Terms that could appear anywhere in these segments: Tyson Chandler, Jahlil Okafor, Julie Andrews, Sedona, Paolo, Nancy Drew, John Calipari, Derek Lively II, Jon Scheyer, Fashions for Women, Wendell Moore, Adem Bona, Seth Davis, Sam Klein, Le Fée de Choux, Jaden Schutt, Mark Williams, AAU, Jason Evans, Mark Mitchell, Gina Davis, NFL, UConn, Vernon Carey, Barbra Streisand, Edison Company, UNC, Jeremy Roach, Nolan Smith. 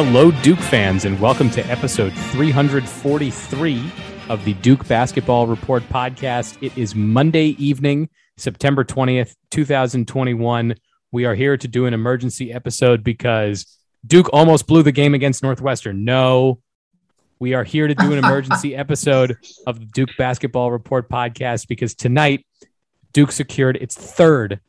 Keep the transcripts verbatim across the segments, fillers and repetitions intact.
Hello, Duke fans, and welcome to episode three forty-three of the Duke Basketball Report podcast. It is Monday evening, September twentieth, twenty twenty-one. We are here to do an emergency episode because Duke almost blew the game against Northwestern. No, we are here to do an emergency episode of the Duke Basketball Report podcast because tonight Duke secured its third,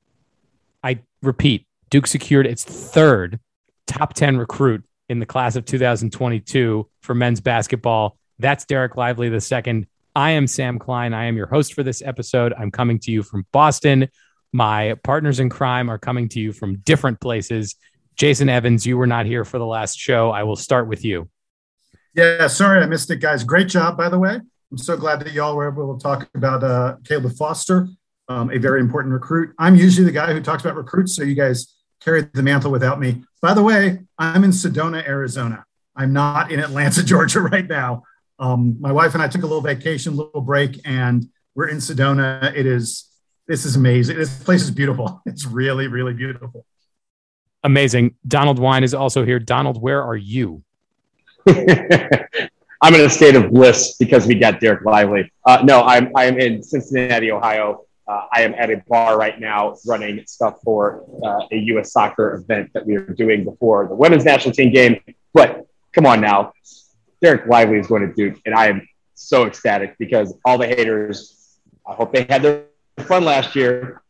I repeat, Duke secured its third top ten recruit in the class of two thousand twenty-two for men's basketball. That's Derek Lively the second. I am Sam Klein. I am your host for this episode. I'm coming to you from Boston. My partners in crime are coming to you from different places. Jason Evans, you were not here for the last show. I will start with you. Yeah, sorry I missed it, guys. Great job, by the way. I'm so glad that y'all were able to talk about uh, Caleb Foster, um, a very important recruit. I'm usually the guy who talks about recruits, so you guys carried the mantle without me. By the way, I'm in Sedona, Arizona. I'm not in Atlanta, Georgia right now. Um, my wife and I took a little vacation, little break, and we're in Sedona. It is, this is amazing. This place is beautiful. It's really, really beautiful. Amazing. Donald Wine is also here. Donald, where are you? I'm in a state of bliss because we got Derek Lively. Uh, no, I'm, I'm in Cincinnati, Ohio. Uh, I am at a bar right now running stuff for uh, a U S soccer event that we were doing before the women's national team game. But come on now, Derek Lively is going to Duke, and I am so ecstatic because all the haters, I hope they had their fun last year.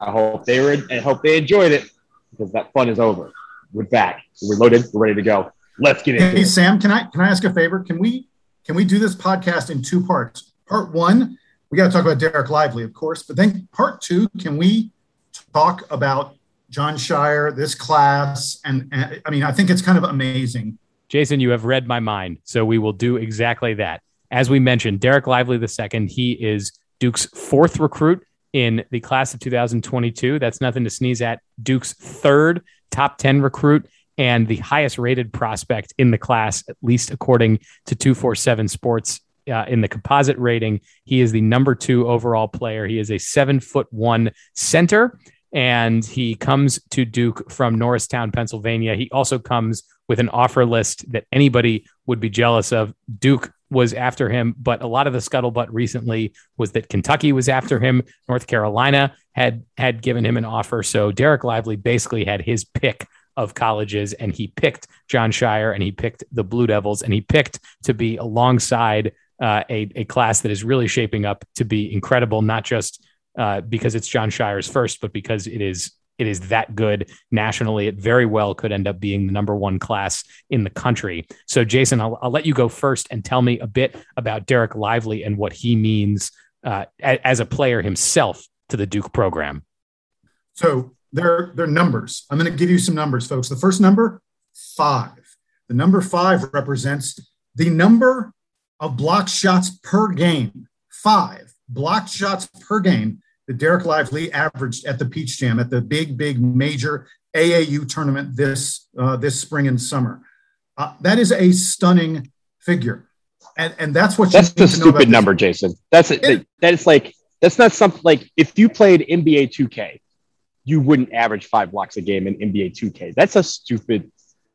I hope they were, I hope they enjoyed it because that fun is over. We're back. We're loaded. We're ready to go. Let's get into it. Hey, Sam, can I, can I ask a favor? Can we, can we do this podcast in two parts? Part one, we got to talk about Derek Lively, of course, but then part two, can we talk about Jon Scheyer, this class? And, and I mean, I think it's kind of amazing. Jason, you have read my mind. So we will do exactly that. As we mentioned, Derek Lively the second, he is Duke's fourth recruit in the class of two thousand twenty-two. That's nothing to sneeze at. Duke's third top ten recruit and the highest rated prospect in the class, at least according to two forty-seven Sports. Uh, in the composite rating, he is the number two overall player. He is a seven foot one center, and he comes to Duke from Norristown, Pennsylvania. He also comes with an offer list that anybody would be jealous of. Duke was after him, but a lot of the scuttlebutt recently was that Kentucky was after him. North Carolina had had given him an offer. So Derek Lively basically had his pick of colleges, and he picked Jon Scheyer, and he picked the Blue Devils, and he picked to be alongside Uh, a, a class that is really shaping up to be incredible, not just uh, because it's Jon Scheyer's first, but because it is it is that good nationally. It very well could end up being the number one class in the country. So, Jason, I'll, I'll let you go first and tell me a bit about Derek Lively and what he means uh, a, as a player himself to the Duke program. So they're, they're numbers. I'm going to give you some numbers, folks. The first number, five. The number five represents the number of block shots per game, five block shots per game that Derek Lively averaged at the Peach Jam at the big, big major A A U tournament this uh, this spring and summer. Uh, that is a stunning figure, and and that's what that's you need the to stupid know about number, this. Jason. That's it, it. That is like that's not something like if you played N B A two K, you wouldn't average five blocks a game in N B A two K. That's a stupid,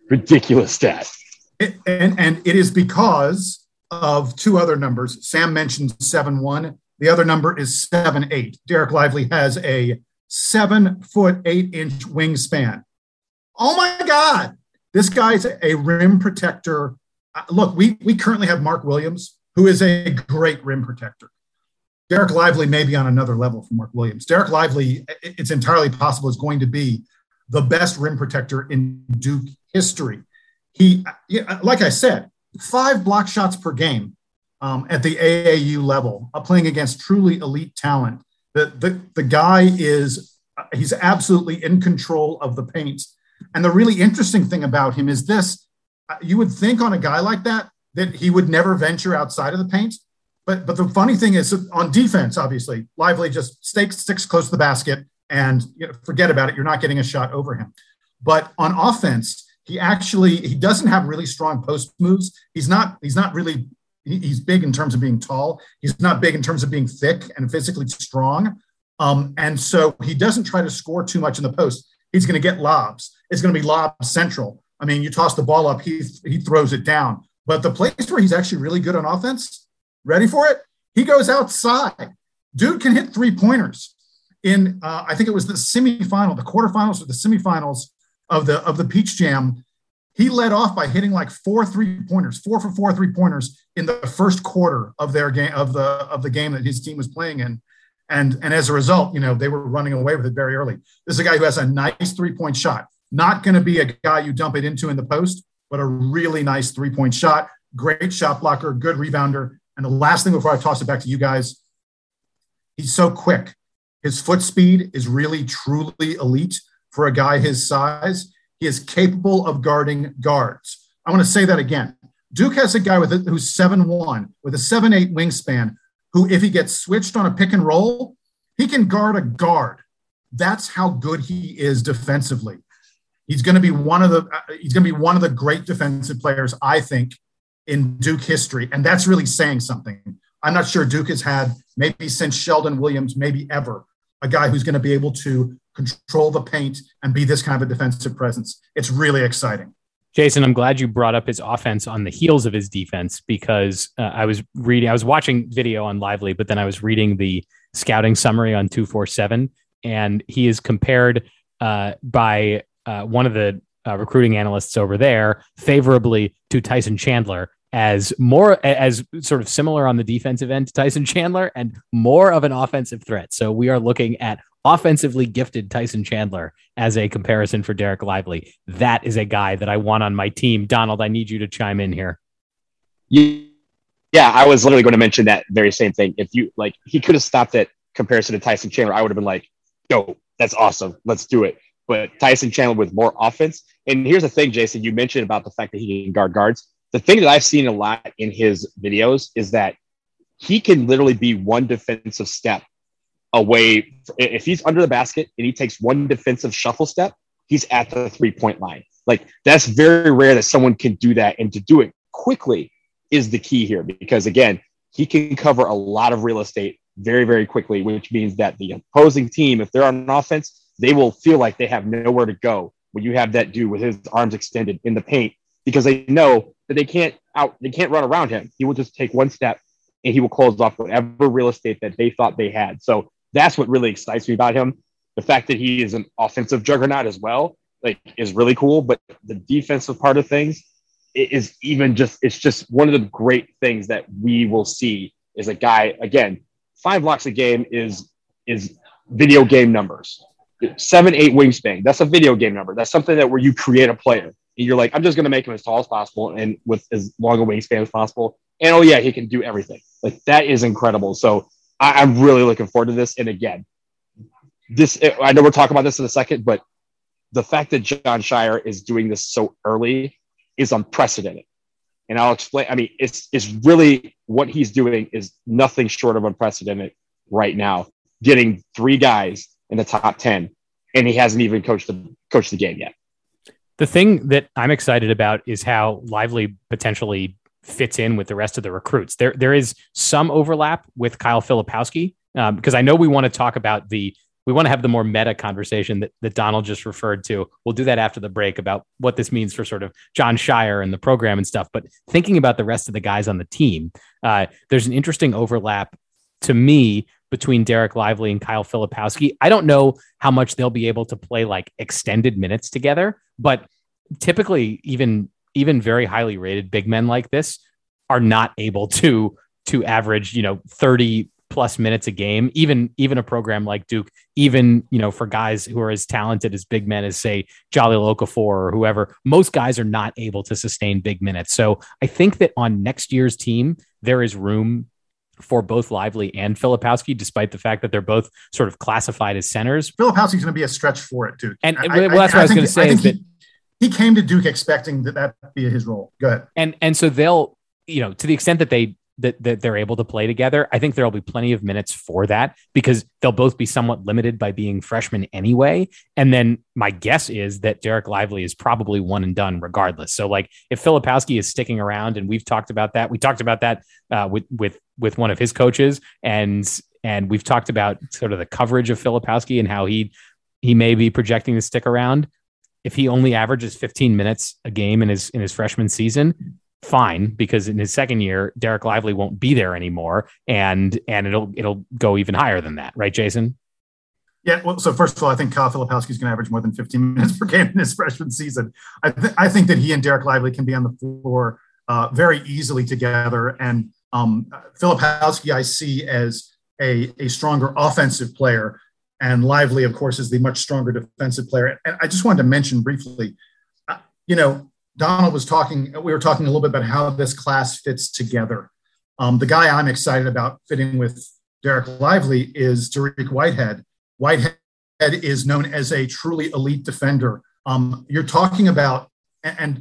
ridiculous stat. It, and and it is because of two other numbers. Sam mentioned seven one. The other number is seven eight. Derek Lively has a seven foot eight inch wingspan. Oh my God. This guy's a rim protector. Look, we, we currently have Mark Williams, who is a great rim protector. Derek Lively may be on another level from Mark Williams. Derek Lively, it's entirely possible, is going to be the best rim protector in Duke history. He, like I said, five block shots per game um, at the A A U level, uh, playing against truly elite talent. The, the, the guy is, uh, he's absolutely in control of the paint. And the really interesting thing about him is this, uh, you would think on a guy like that, that he would never venture outside of the paint. But, but the funny thing is on defense, obviously, Lively just sticks, sticks close to the basket and you know, forget about it. You're not getting a shot over him. But on offense, He actually, he doesn't have really strong post moves. He's not, he's not really, he's big in terms of being tall. He's not big in terms of being thick and physically strong. Um, and so he doesn't try to score too much in the post. He's going to get lobs. It's going to be lob central. I mean, you toss the ball up, he he throws it down. But the place where he's actually really good on offense, ready for it? He goes outside. Dude can hit three-pointers. In uh, I think it was the semifinal, the quarterfinals or the semifinals of the of the Peach Jam, he led off by hitting like four three-pointers, four for four three-pointers in the first quarter of their game of the of the game that his team was playing in. And, and as a result, you know, they were running away with it very early. This is a guy who has a nice three-point shot. Not going to be a guy you dump it into in the post, but a really nice three-point shot. Great shot blocker, good rebounder. And the last thing before I toss it back to you guys, he's so quick. His foot speed is really, truly elite for a guy his size. He is capable of guarding guards. I want to say that again. Duke has a guy with a, who's seven one, with a seven eight wingspan, who, if he gets switched on a pick and roll, he can guard a guard. That's how good he is defensively. He's going to be one of the he's going to be one of the great defensive players, I think, in Duke history, and that's really saying something. I'm not sure Duke has had, maybe since Sheldon Williams, maybe ever, a guy who's going to be able to control the paint and be this kind of a defensive presence. It's really exciting. Jason, I'm glad you brought up his offense on the heels of his defense, because uh, I was reading, I was watching video on Lively, but then I was reading the scouting summary on two forty-seven, and he is compared uh, by uh, one of the uh, recruiting analysts over there favorably to Tyson Chandler, as more as sort of similar on the defensive end to Tyson Chandler and more of an offensive threat. So we are looking at offensively gifted Tyson Chandler as a comparison for Derek Lively. That is a guy that I want on my team. Donald, I need you to chime in here. Yeah, I was literally going to mention that very same thing. If you like, he could have stopped that comparison to Tyson Chandler. I would have been like, yo, that's awesome. Let's do it. But Tyson Chandler with more offense. And here's the thing, Jason, you mentioned about the fact that he can guard guards. The thing that I've seen a lot in his videos is that he can literally be one defensive step away. If he's under the basket and he takes one defensive shuffle step, he's at the three-point line. Like, that's very rare that someone can do that, and to do it quickly is the key here, because again, he can cover a lot of real estate very, very quickly, which means that the opposing team, if they're on offense, they will feel like they have nowhere to go when you have that dude with his arms extended in the paint, because they know that they can't out they can't run around him. He will just take one step and he will close off whatever real estate that they thought they had. So that's what really excites me about him. The fact that he is an offensive juggernaut as well, like, is really cool. But the defensive part of things is even just, it's just one of the great things that we will see is a guy, again, five blocks a game is, is video game numbers. Seven, eight wingspan. That's a video game number. That's something that where you create a player and you're like, I'm just going to make him as tall as possible and with as long a wingspan as possible. And oh yeah, he can do everything. Like, that is incredible. So I'm really looking forward to this. And again, this, I know we're talking about this in a second, but the fact that Jon Scheyer is doing this so early is unprecedented. And I'll explain, I mean, it's, it's really what he's doing is nothing short of unprecedented right now, getting three guys in the top ten. And he hasn't even coached the coached the game yet. The thing that I'm excited about is how Lively potentially fits in with the rest of the recruits. There, there is some overlap with Kyle Filipowski, um, because I know we want to talk about the, we want to have the more meta conversation that, that Donald just referred to. We'll do that after the break about what this means for sort of Jon Scheyer and the program and stuff. But thinking about the rest of the guys on the team, uh, there's an interesting overlap to me between Derek Lively and Kyle Filipowski. I don't know how much they'll be able to play like extended minutes together, but typically even even very highly rated big men like this are not able to, to average, you know, thirty plus minutes a game, even, even a program like Duke, even, you know, for guys who are as talented as big men as say Jahlil Okafor or whoever, most guys are not able to sustain big minutes. So I think that on next year's team, there is room for both Lively and Filipowski, despite the fact that they're both sort of classified as centers. Filipowski's going to be a stretch for it, Duke. And I, well, that's I, what I, I was going to say is he, that he came to Duke expecting that that be his role. Go ahead. And and so they'll, you know, to the extent that they that, that they're able to play together, I think there'll be plenty of minutes for that, because they'll both be somewhat limited by being freshmen anyway. And then my guess is that Derek Lively is probably one and done regardless. So like, if Filipowski is sticking around, and we've talked about that, we talked about that uh, with, with, with one of his coaches, and, and we've talked about sort of the coverage of Filipowski and how he, he may be projecting to stick around. if he only averages fifteen minutes a game in his in his freshman season, fine, because in his second year, Derek Lively won't be there anymore, and and it'll it'll go even higher than that, right, Jason? Yeah, well, so first of all, I think Kyle Filipowski is going to average more than fifteen minutes per game in his freshman season. I, th- I think that he and Derek Lively can be on the floor uh, very easily together. And um, Filipowski, I see as a, a stronger offensive player. And Lively, of course, is the much stronger defensive player. And I just wanted to mention briefly, uh, you know, Donald was talking, we were talking a little bit about how this class fits together. Um, the guy I'm excited about fitting with Derek Lively is Dariq Whitehead. Whitehead is known as a truly elite defender. Um, you're talking about, and, and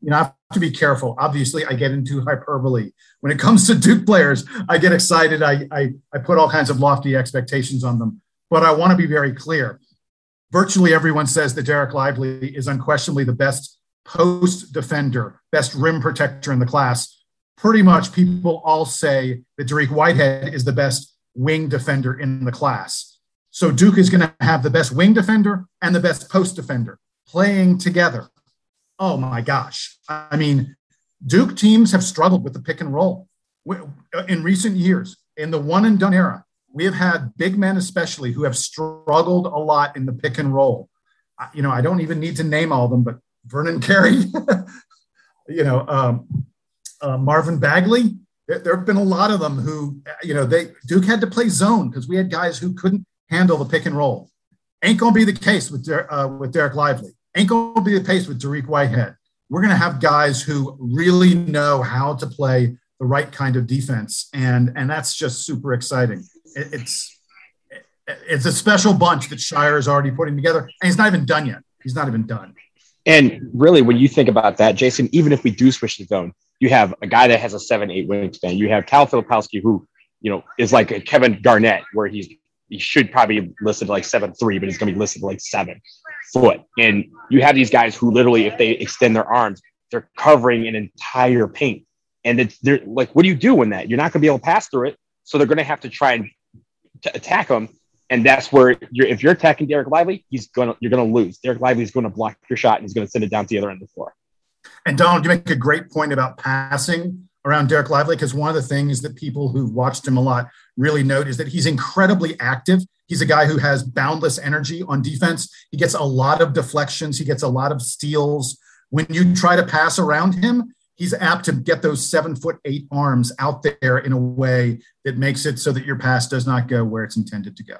you know, I have to be careful. Obviously, I get into hyperbole. When it comes to Duke players, I get excited. I, I, I put all kinds of lofty expectations on them. But I want to be very clear. Virtually everyone says that Derek Lively is unquestionably the best post defender, best rim protector in the class. Pretty much people all say that Dariq Whitehead is the best wing defender in the class. So Duke is going to have the best wing defender and the best post defender playing together. Oh, my gosh. I mean, Duke teams have struggled with the pick and roll in recent years. In the one and done era, we have had big men especially who have struggled a lot in the pick and roll. You know, I don't even need to name all of them, but Vernon Carey, you know, um, uh, Marvin Bagley. There have been a lot of them who, you know, they Duke had to play zone because we had guys who couldn't handle the pick and roll. Ain't going to be the case with, Der- uh, with Derek Lively. Ain't going to be the case with Dariq Whitehead. We're going to have guys who really know how to play the right kind of defense. And, and that's just super exciting. It, it's, it's a special bunch that Scheyer is already putting together. And he's not even done yet. He's not even done. And really, when you think about that, Jason, even if we do switch the zone, you have a guy that has a seven eight wingspan. You have Kyle Filipowski, who, you know, is like a Kevin Garnett, where he's he should probably listed like seven three, but he's going to be listed like seven foot. And you have these guys who literally, if they extend their arms, they're covering an entire paint. And it's they're like, what do you do when that? You're not going to be able to pass through it, so they're going to have to try and to attack them. And that's where you're, if you're attacking Derek Lively, he's going to you're going to lose. Derek Lively is going to block your shot and he's going to send it down to the other end of the floor. And Donald, you make a great point about passing around Derek Lively, because one of the things that people who've watched him a lot really note is that he's incredibly active. He's a guy who has boundless energy on defense. He gets a lot of deflections. He gets a lot of steals. When you try to pass around him, he's apt to get those seven foot eight arms out there in a way that makes it so that your pass does not go where it's intended to go.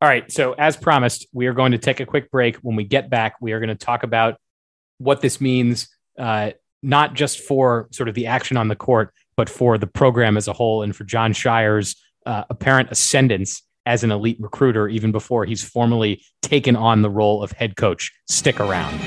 All right. So as promised, we are going to take a quick break. When we get back, we are going to talk about what this means, uh, not just for sort of the action on the court, but for the program as a whole and for Jon Scheyer's uh, apparent ascendance as an elite recruiter, even before he's formally taken on the role of head coach. Stick around.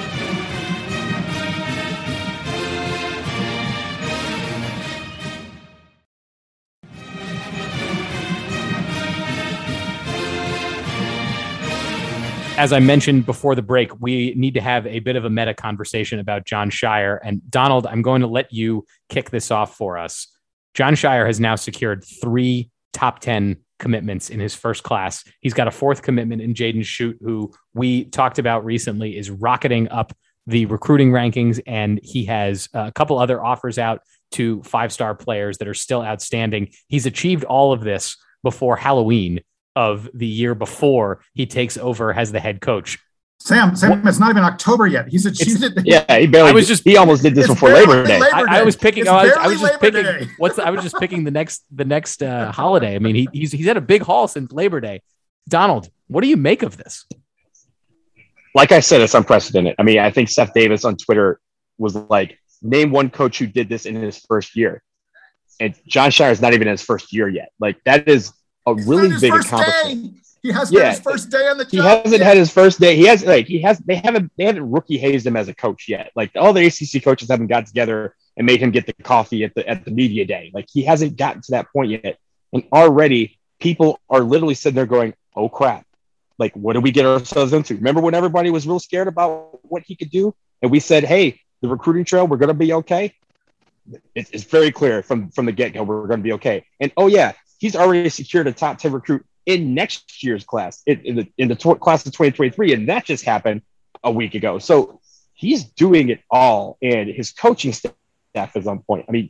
As I mentioned before the break, we need to have a bit of a meta conversation about Jon Scheyer. And Donald, I'm going to let you kick this off for us. Jon Scheyer has now secured three top ten commitments in his first class. He's got a fourth commitment in Jaden Schutt, who we talked about recently, is rocketing up the recruiting rankings. And he has a couple other offers out to five-star players that are still outstanding. He's achieved all of this before Halloween of the year before he takes over as the head coach. Sam, Sam, what? It's not even October yet. He's achieved it. Yeah, he barely. I was just, he almost did this before Labor Day. Labor Day. I, I was picking. Oh, I, was, I was just Labor picking. Day. What's? I was just picking the next the next uh, holiday. I mean, he, he's he's had a big haul since Labor Day. Donald, what do you make of this? Like I said, it's unprecedented. I mean, I think Seth Davis on Twitter was like, "Name one coach who did this in his first year," and Jon Scheyer is not even in his first year yet. Like that is a he's really big accomplishment. Day. He hasn't yeah. had his first day on the job. He hasn't yet. had his first day. He has like he has they haven't they haven't rookie hazed him as a coach yet. Like all the A C C coaches haven't got together and made him get the coffee at the at the media day. Like he hasn't gotten to that point yet. And already people are literally sitting there going, "Oh crap. Like what did we get ourselves into?" Remember when everybody was real scared about what he could do and we said, "Hey, the recruiting trail, we're going to be okay." It's, it's very clear from from the get-go we're going to be okay. And oh yeah, he's already secured a top ten recruit in next year's class, in, in the, in the tw- class of twenty twenty-three. And that just happened a week ago. So he's doing it all, and his coaching staff is on point. I mean,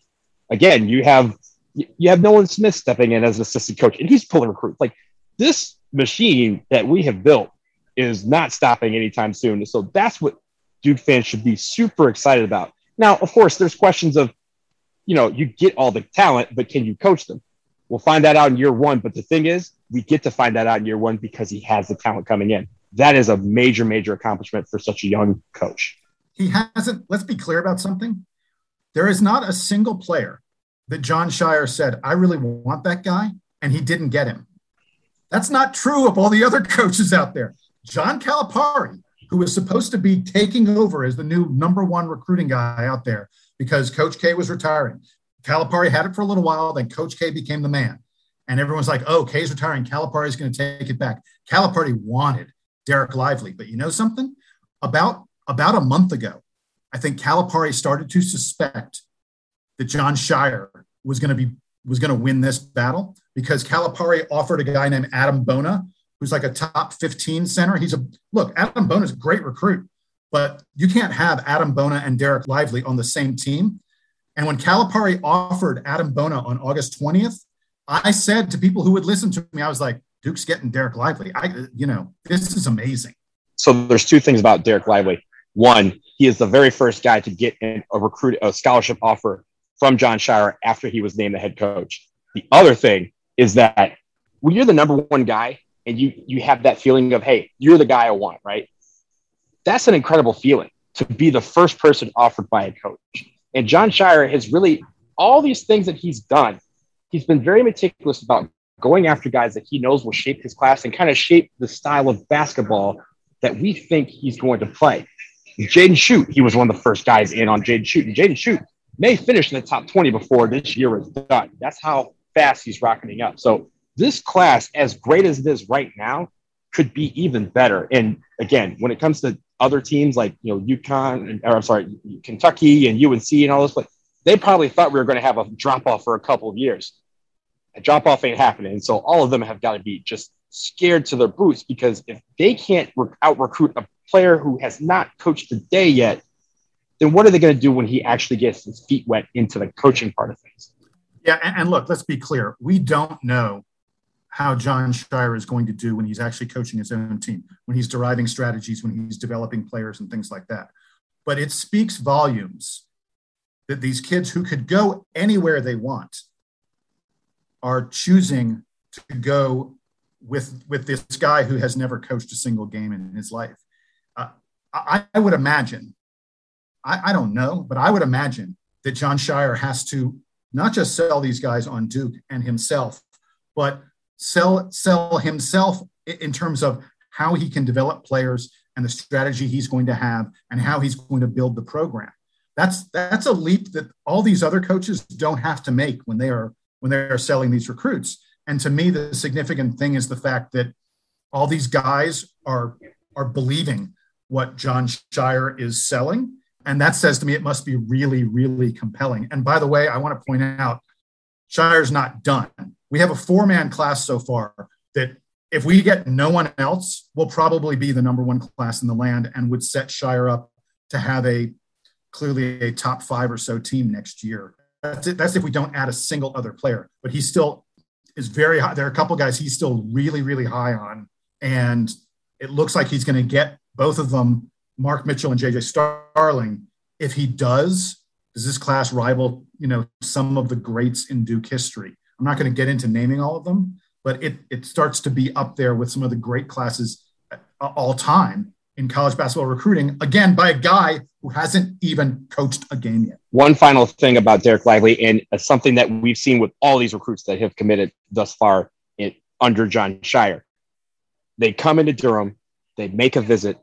again, you have you have Nolan Smith stepping in as an assistant coach, and he's pulling recruits. Like, this machine that we have built is not stopping anytime soon. So that's what Duke fans should be super excited about. Now, of course, there's questions of, you know, you get all the talent, but can you coach them? We'll find that out in year one. But the thing is, we get to find that out in year one because he has the talent coming in. That is a major, major accomplishment for such a young coach. He hasn't, let's be clear about something. There is not a single player that Jon Scheyer said, I really want that guy, and he didn't get him. That's not true of all the other coaches out there. John Calipari, who was supposed to be taking over as the new number one recruiting guy out there because Coach K was retiring. Calipari had it for a little while, then Coach K became the man. And everyone's like, oh, K's retiring. Calipari's going to take it back. Calipari wanted Derek Lively. But you know something? About, about a month ago, I think Calipari started to suspect that Jon Scheyer was going to be was going to win this battle because Calipari offered a guy named Adem Bona, who's like a top fifteen center. He's a look, Adem Bona is a great recruit, but you can't have Adem Bona and Derek Lively on the same team. And when Calipari offered Adem Bona on August twentieth, I said to people who would listen to me, I was like, Duke's getting Derek Lively. I, you know, this is amazing. So there's two things about Derek Lively. One, he is the very first guy to get in a recruit, a scholarship offer from Jon Scheyer after he was named the head coach. The other thing is that when you're the number one guy and you you have that feeling of, hey, you're the guy I want, right? That's an incredible feeling to be the first person offered by a coach. And Jon Scheyer has really, all these things that he's done, he's been very meticulous about going after guys that he knows will shape his class and kind of shape the style of basketball that we think he's going to play. Jaden Schutt, he was one of the first guys in on Jaden Schutt. And Jaden Schutt may finish in the top twenty before this year is done. That's how fast he's rocketing up. So this class, as great as it is right now, could be even better. And again, when it comes to other teams like, you know, UConn, and, or I'm sorry, Kentucky and U N C and all this, but they probably thought we were going to have a drop-off for a couple of years. A drop-off ain't happening. So all of them have got to be just scared to their boots, because if they can't out-recruit a player who has not coached a day yet, then what are they going to do when he actually gets his feet wet into the coaching part of things? Yeah, and, and look, let's be clear. We don't know how Jon Scheyer is going to do when he's actually coaching his own team, when he's deriving strategies, when he's developing players and things like that. But it speaks volumes that these kids who could go anywhere they want are choosing to go with, with this guy who has never coached a single game in his life. Uh, I, I would imagine, I, I don't know, but I would imagine that Jon Scheyer has to not just sell these guys on Duke and himself, but sell sell himself in terms of how he can develop players and the strategy he's going to have and how he's going to build the program. That's that's a leap that all these other coaches don't have to make when they are when they are selling these recruits. And to me, the significant thing is the fact that all these guys are are believing what Jon Scheyer is selling. And that says to me, it must be really, really compelling. And by the way, I want to point out, Shire's not done. We have a four-man class so far that if we get no one else, we'll probably be the number one class in the land and would set Scheyer up to have a clearly a top five or so team next year. That's it. That's if we don't add a single other player. But he still is very high. There are a couple guys he's still really, really high on. And it looks like he's going to get both of them, Mark Mitchell and J J. Starling. If he does, does this class rival, you know, some of the greats in Duke history? I'm not going to get into naming all of them, but it it starts to be up there with some of the great classes all time in college basketball recruiting, again, by a guy who hasn't even coached a game yet. One final thing about Derek Lively, and something that we've seen with all these recruits that have committed thus far in, under Jon Scheyer. They come into Durham, they make a visit,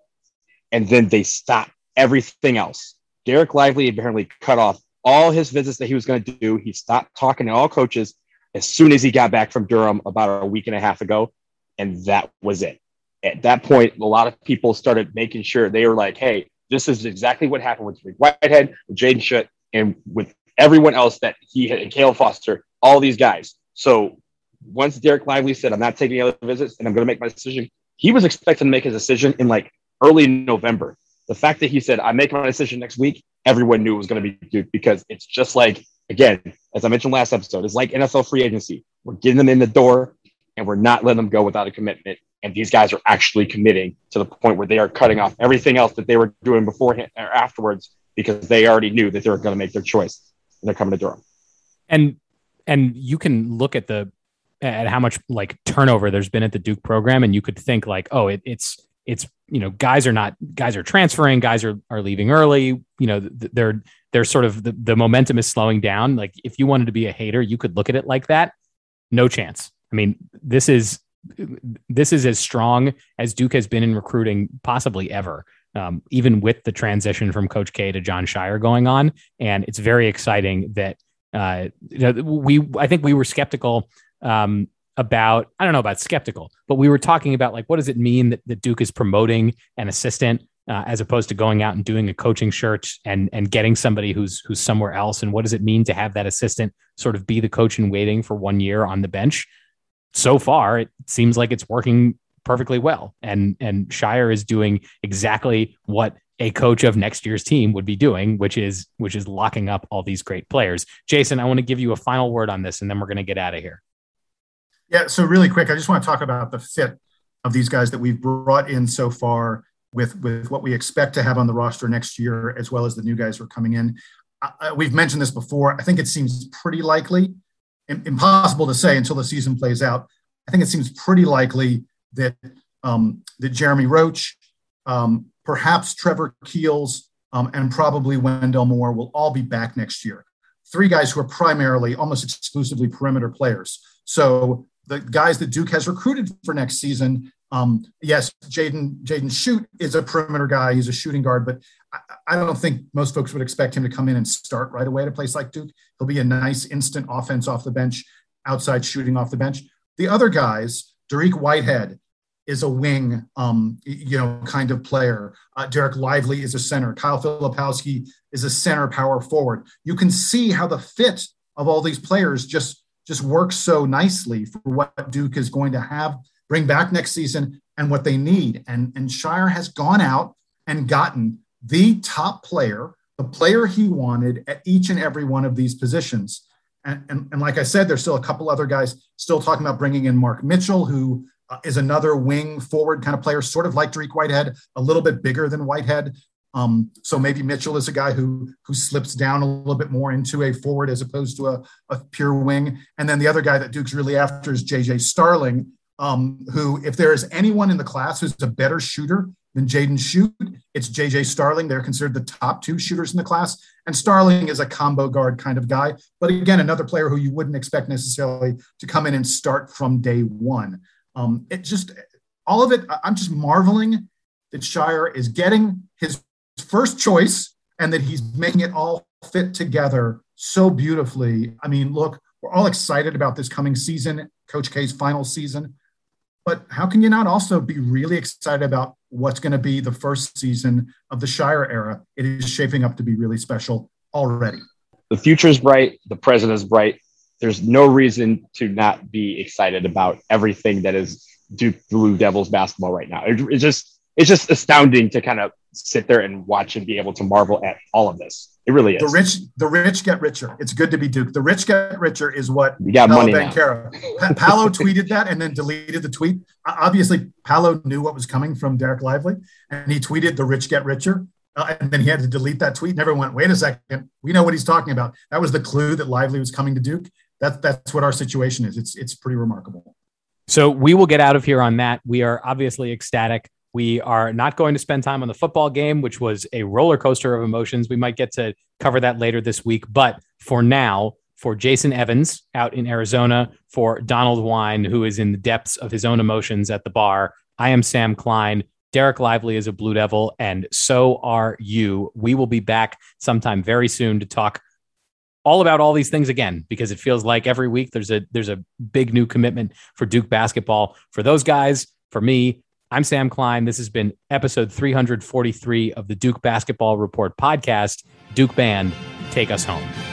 and then they stop everything else. Derek Lively apparently cut off all his visits that he was going to do. He stopped talking to all coaches as soon as he got back from Durham about a week and a half ago, and that was it. At that point, a lot of people started making sure they were like, hey, this is exactly what happened with Dariq Whitehead, with Jaden Schutt, and with everyone else that he had, and Caleb Foster, all these guys. So once Derek Lively said, I'm not taking any other visits and I'm going to make my decision, he was expected to make his decision in like early November. The fact that he said, I make my decision next week, everyone knew it was going to be Duke, because it's just like, again, as I mentioned last episode, it's like N F L free agency. We're getting them in the door and we're not letting them go without a commitment. And these guys are actually committing to the point where they are cutting off everything else that they were doing beforehand or afterwards, because they already knew that they were going to make their choice and they're coming to Durham. And, and you can look at the, at how much like turnover there's been at the Duke program. And you could think like, oh, it, it's, it's, you know, guys are not, guys are transferring, guys are, are leaving early. You know, they're, they're sort of the, the momentum is slowing down. Like if you wanted to be a hater, you could look at it like that. No chance. I mean, this is, this is as strong as Duke has been in recruiting possibly ever, um, even with the transition from Coach K to Jon Scheyer going on. And it's very exciting that uh, you know, we, I think we were skeptical um, about, I don't know about skeptical, but we were talking about like, what does it mean that, that Duke is promoting an assistant uh, as opposed to going out and doing a coaching search and, and getting somebody who's, who's somewhere else. And what does it mean to have that assistant sort of be the coach in waiting for one year on the bench? So far, it seems like it's working perfectly well. And, and Scheyer is doing exactly what a coach of next year's team would be doing, which is, which is locking up all these great players. Jason, I want to give you a final word on this, and then we're going to get out of here. Yeah. So really quick, I just want to talk about the fit of these guys that we've brought in so far with, with what we expect to have on the roster next year, as well as the new guys who are coming in. I, we've mentioned this before. I think it seems pretty likely impossible to say until the season plays out. I think it seems pretty likely that um, that Jeremy Roach, um, perhaps Trevor Keels, um, and probably Wendell Moore will all be back next year. Three guys who are primarily, almost exclusively perimeter players. So the guys that Duke has recruited for next season, um, yes, Jaden Jaden Schutt is a perimeter guy. He's a shooting guard, but I, I don't think most folks would expect him to come in and start right away at a place like Duke. He'll be a nice instant offense off the bench, outside shooting off the bench. The other guys, Dariq Whitehead is a wing, um, you know, kind of player. Uh, Derek Lively is a center. Kyle Filipowski is a center power forward. You can see how the fit of all these players just, just works so nicely for what Duke is going to have, bring back next season, and what they need. And, and Scheyer has gone out and gotten the top player, the player he wanted at each and every one of these positions. And, and, and like I said, there's still a couple other guys still talking about bringing in Mark Mitchell, who uh, is another wing forward kind of player, sort of like Dariq Whitehead, a little bit bigger than Whitehead. Um, so maybe Mitchell is a guy who, who slips down a little bit more into a forward as opposed to a, a pure wing. And then the other guy that Duke's really after is J J. Starling, um, who, if there is anyone in the class who's a better shooter than Jaden Schutt, it's J J. Starling. They're considered the top two shooters in the class. And Starling is a combo guard kind of guy. But again, another player who you wouldn't expect necessarily to come in and start from day one. Um, it just, all of it, I'm just marveling that Scheyer is getting his first choice and that he's making it all fit together so beautifully. I mean, look, we're all excited about this coming season, Coach K's final season, but how can you not also be really excited about what's going to be the first season of the Scheyer era? It is shaping up to be really special already. The future is bright. The present is bright. There's no reason to not be excited about everything that is Duke Blue Devils basketball right now. It, it just, it's just astounding to kind of sit there and watch and be able to marvel at all of this. It really is. The rich, the rich get richer. It's good to be Duke. The rich get richer is what you got. Paolo money now. Paolo tweeted that and then deleted the tweet. Obviously, Paolo knew what was coming from Derek Lively, and he tweeted the rich get richer, uh, and then he had to delete that tweet. And everyone went, wait a second, we know what he's talking about. That was the clue that Lively was coming to Duke. That, that's what our situation is. It's it's pretty remarkable. So we will get out of here on that. We are obviously ecstatic. We are not going to spend time on the football game, which was a roller coaster of emotions. We might get to cover that later this week. But for now, for Jason Evans out in Arizona, for Donald Wine, who is in the depths of his own emotions at the bar, I am Sam Klein. Derek Lively is a Blue Devil, and so are you. We will be back sometime very soon to talk all about all these things again, because it feels like every week there's a there's a big new commitment for Duke basketball. For those guys, for me, I'm Sam Klein. This has been episode three forty-three of the Duke Basketball Report podcast. Duke Band, take us home.